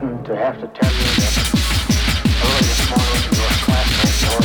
To have to tell you that early this morning your classmate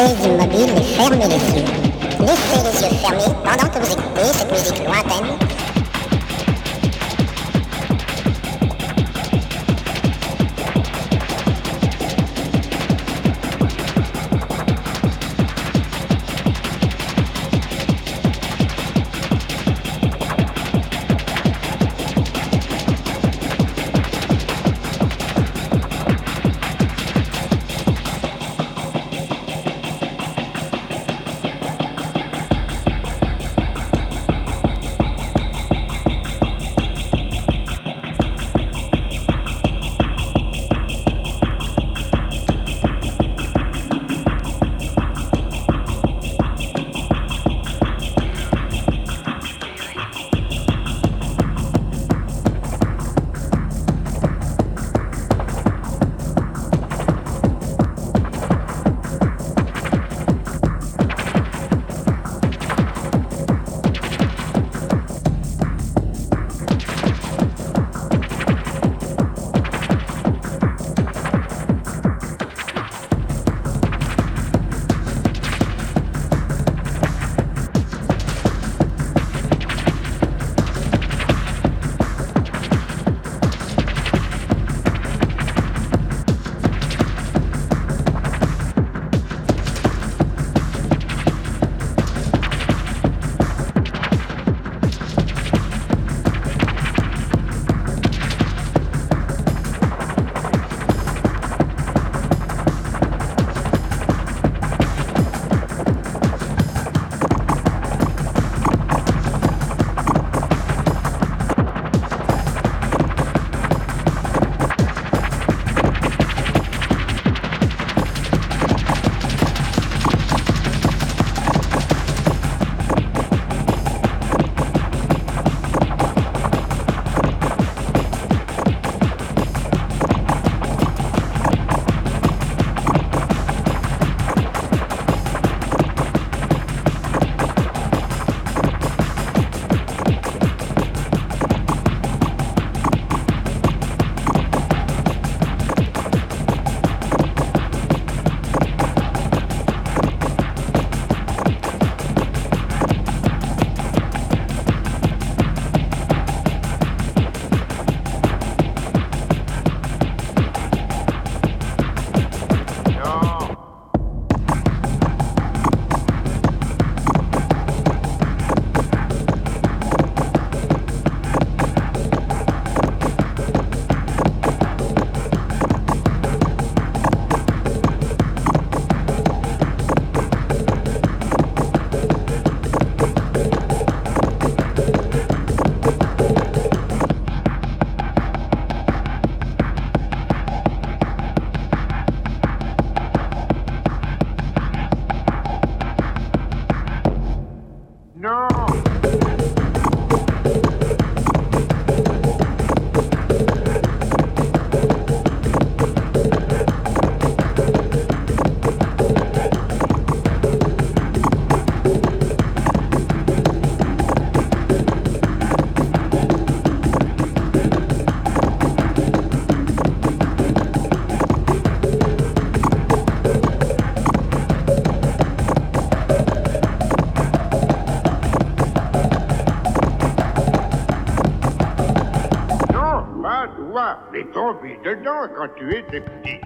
Immobile, fermez les yeux. Laissez les yeux fermés pendant que vous écoutez cette musique lointaine. dormi dedans quand tu étais petit.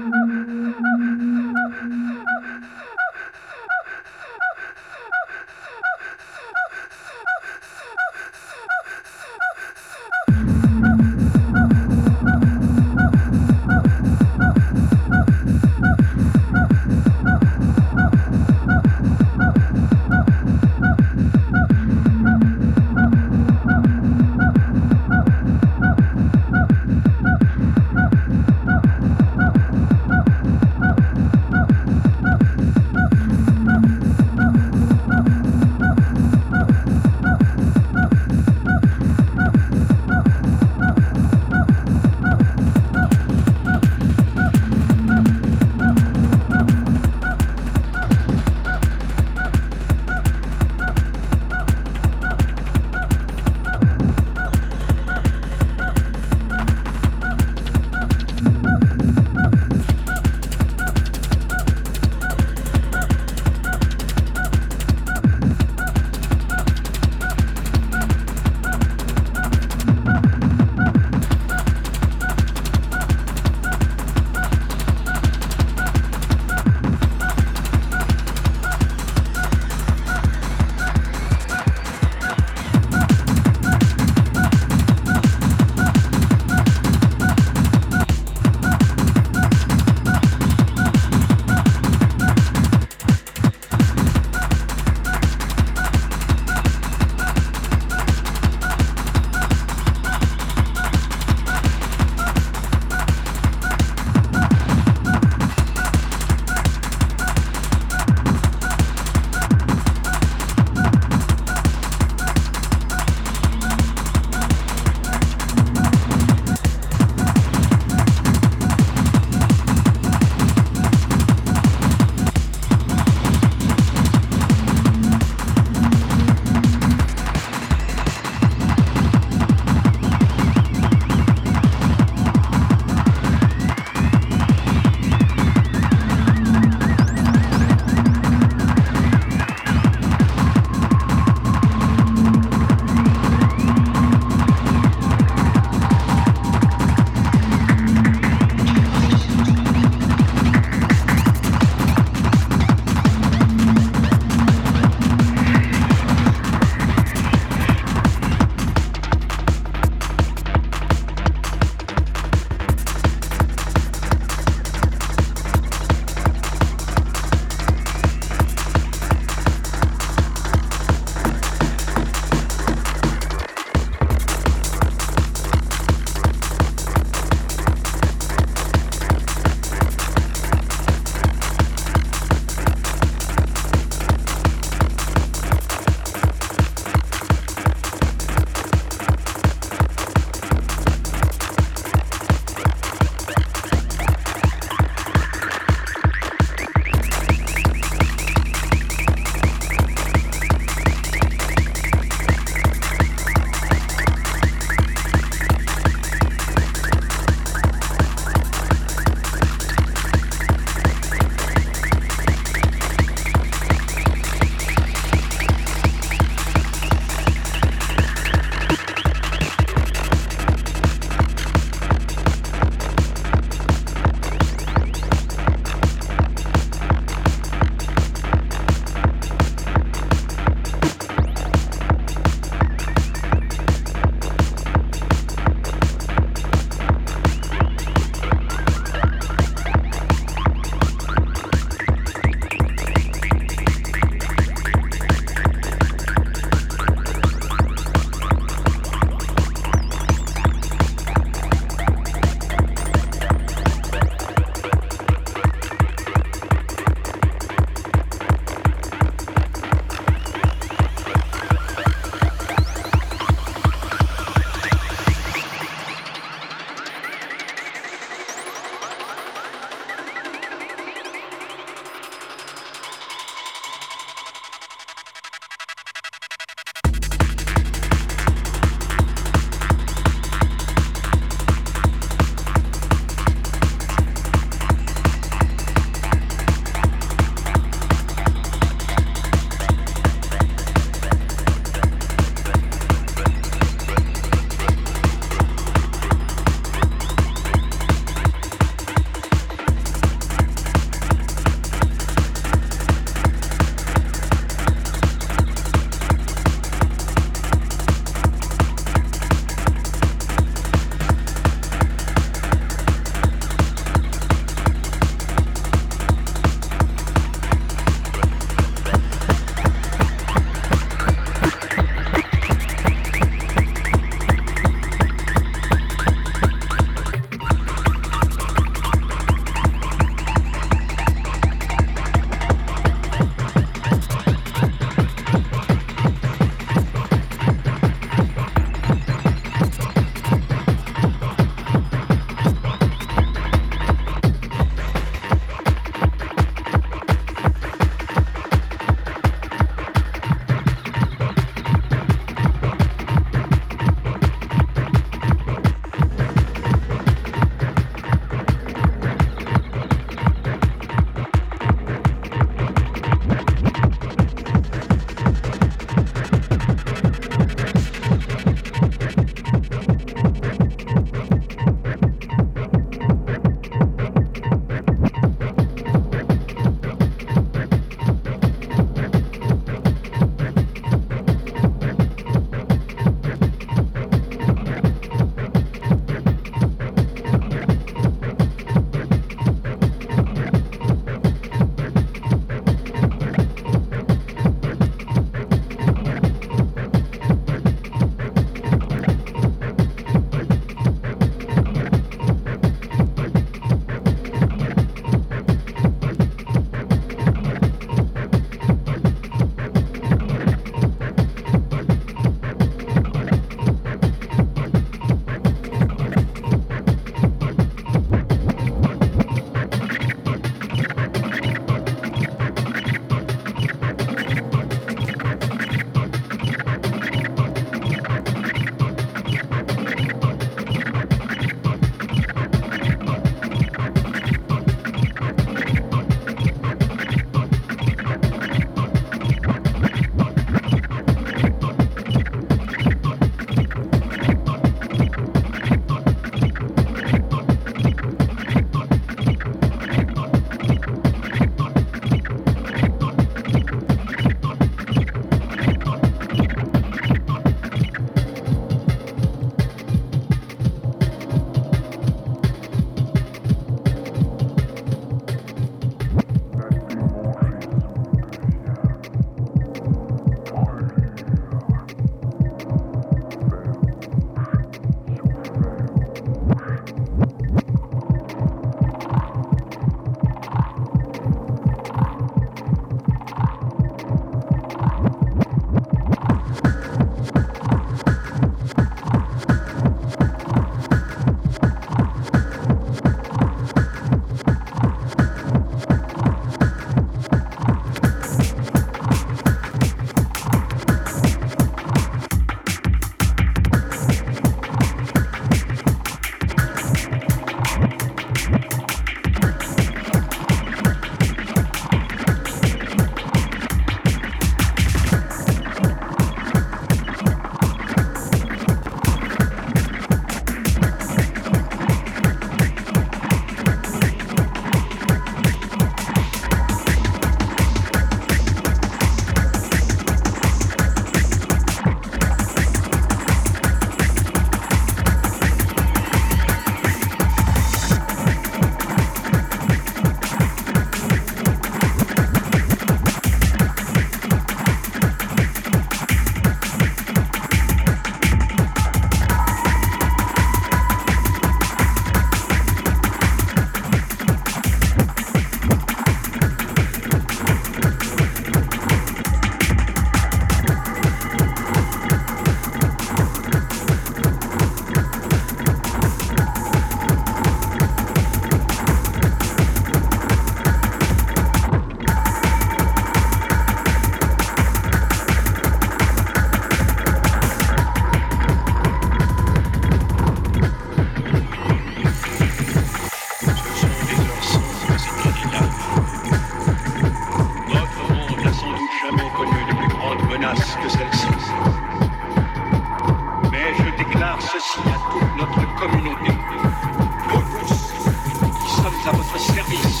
s'associe à toute notre communauté. Nous tous, qui sommes à votre service,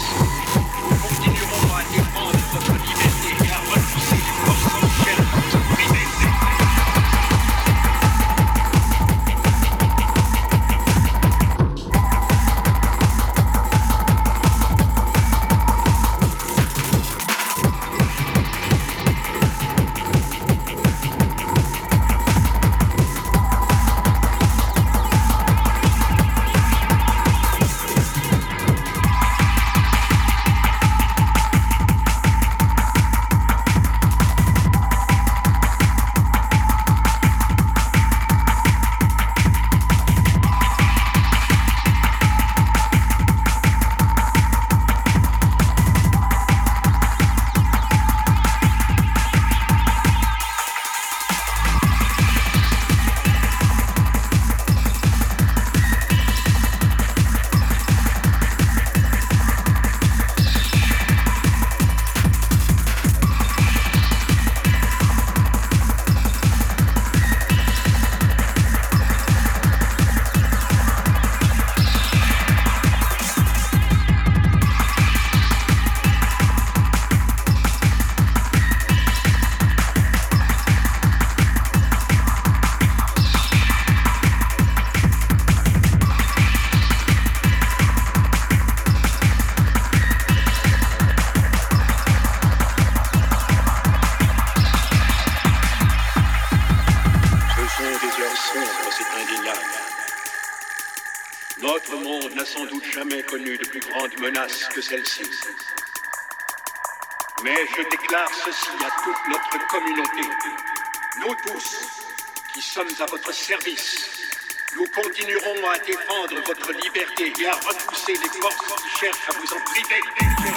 continuerons à défendre votre liberté et à repousser les forces sociales de votre privilège. Que celle-ci. Mais je déclare ceci à toute notre communauté. Nous tous, qui sommes à votre service, nous continuerons à défendre votre liberté et à repousser les forces qui cherchent à vous en priver.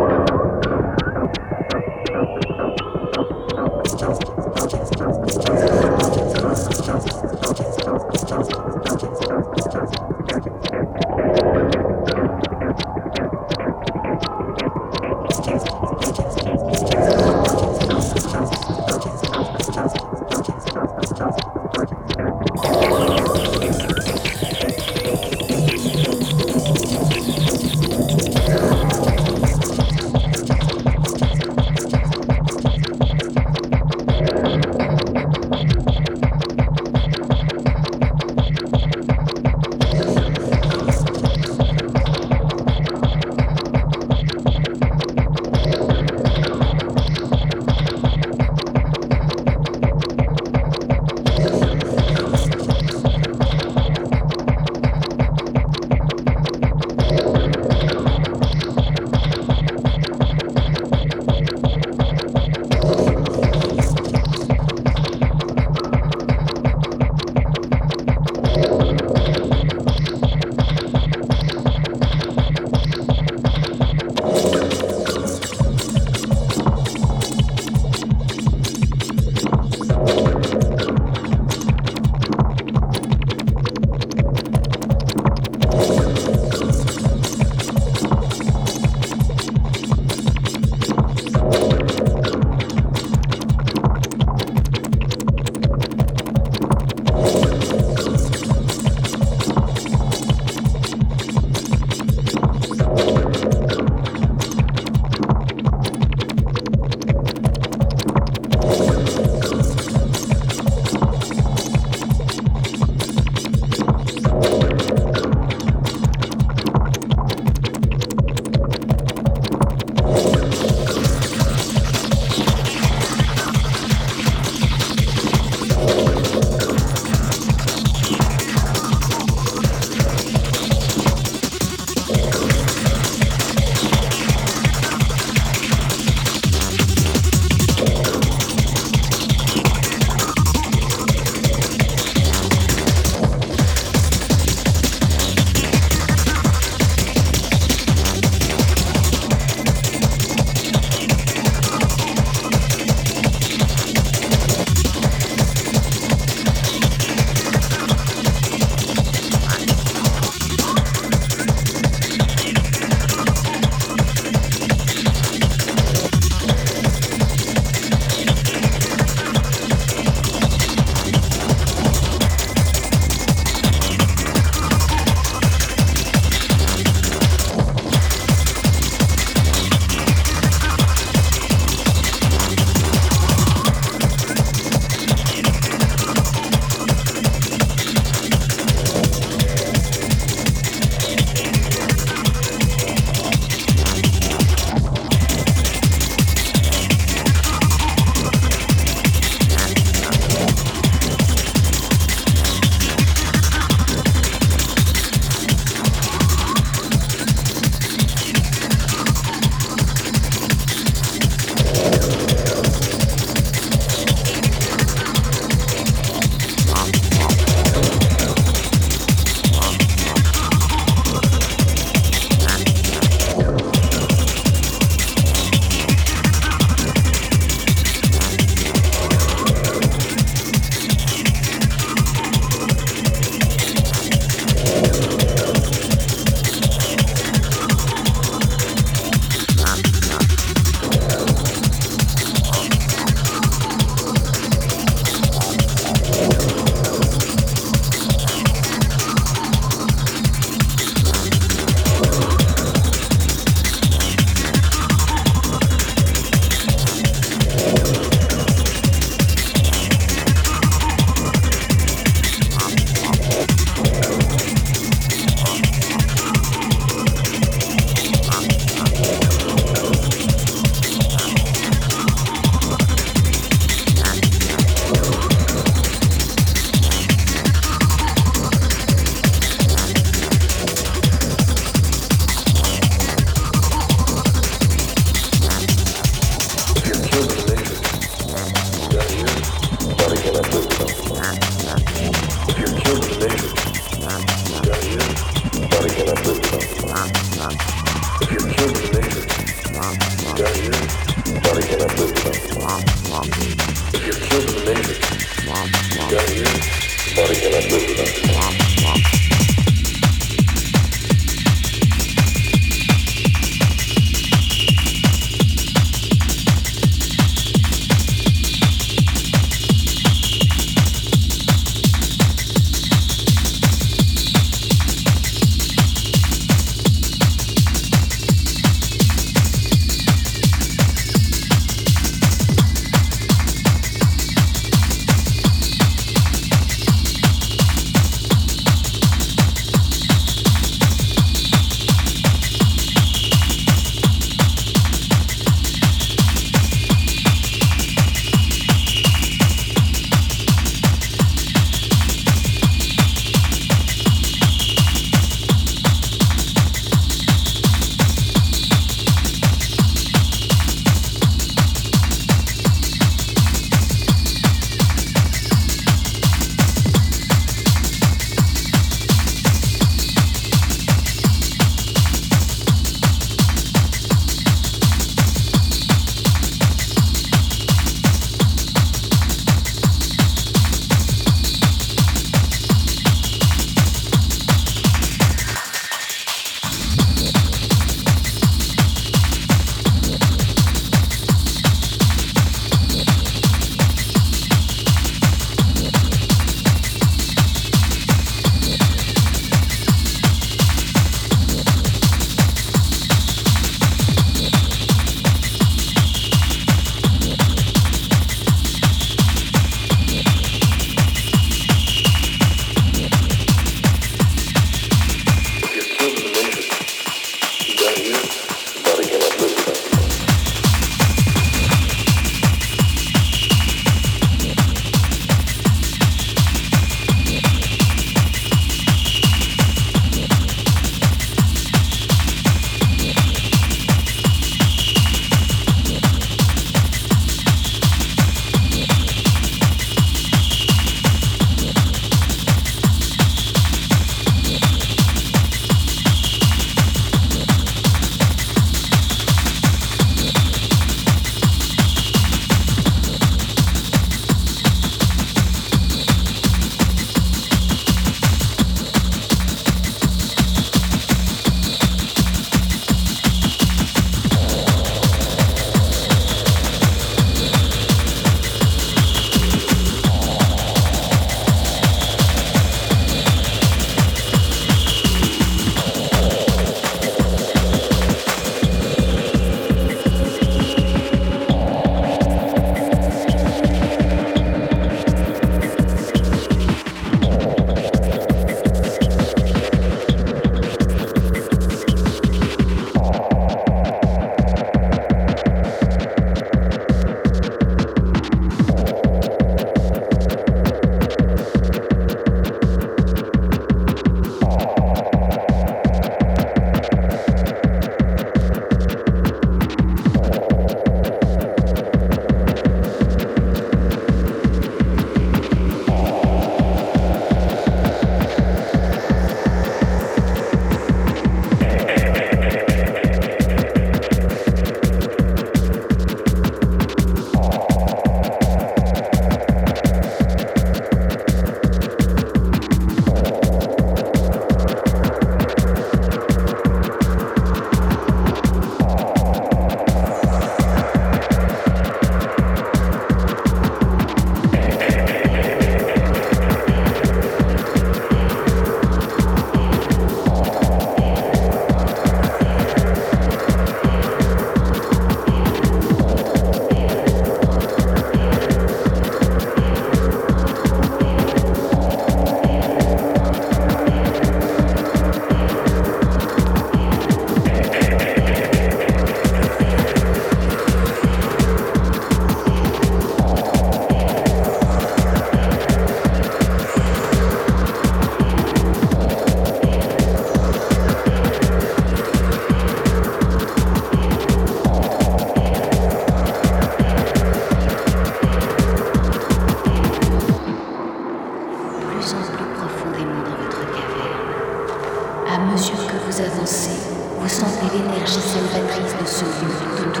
mesure que vous avancez, vous sentez l'énergie salvatrice de ce lieu de tout.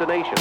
destination.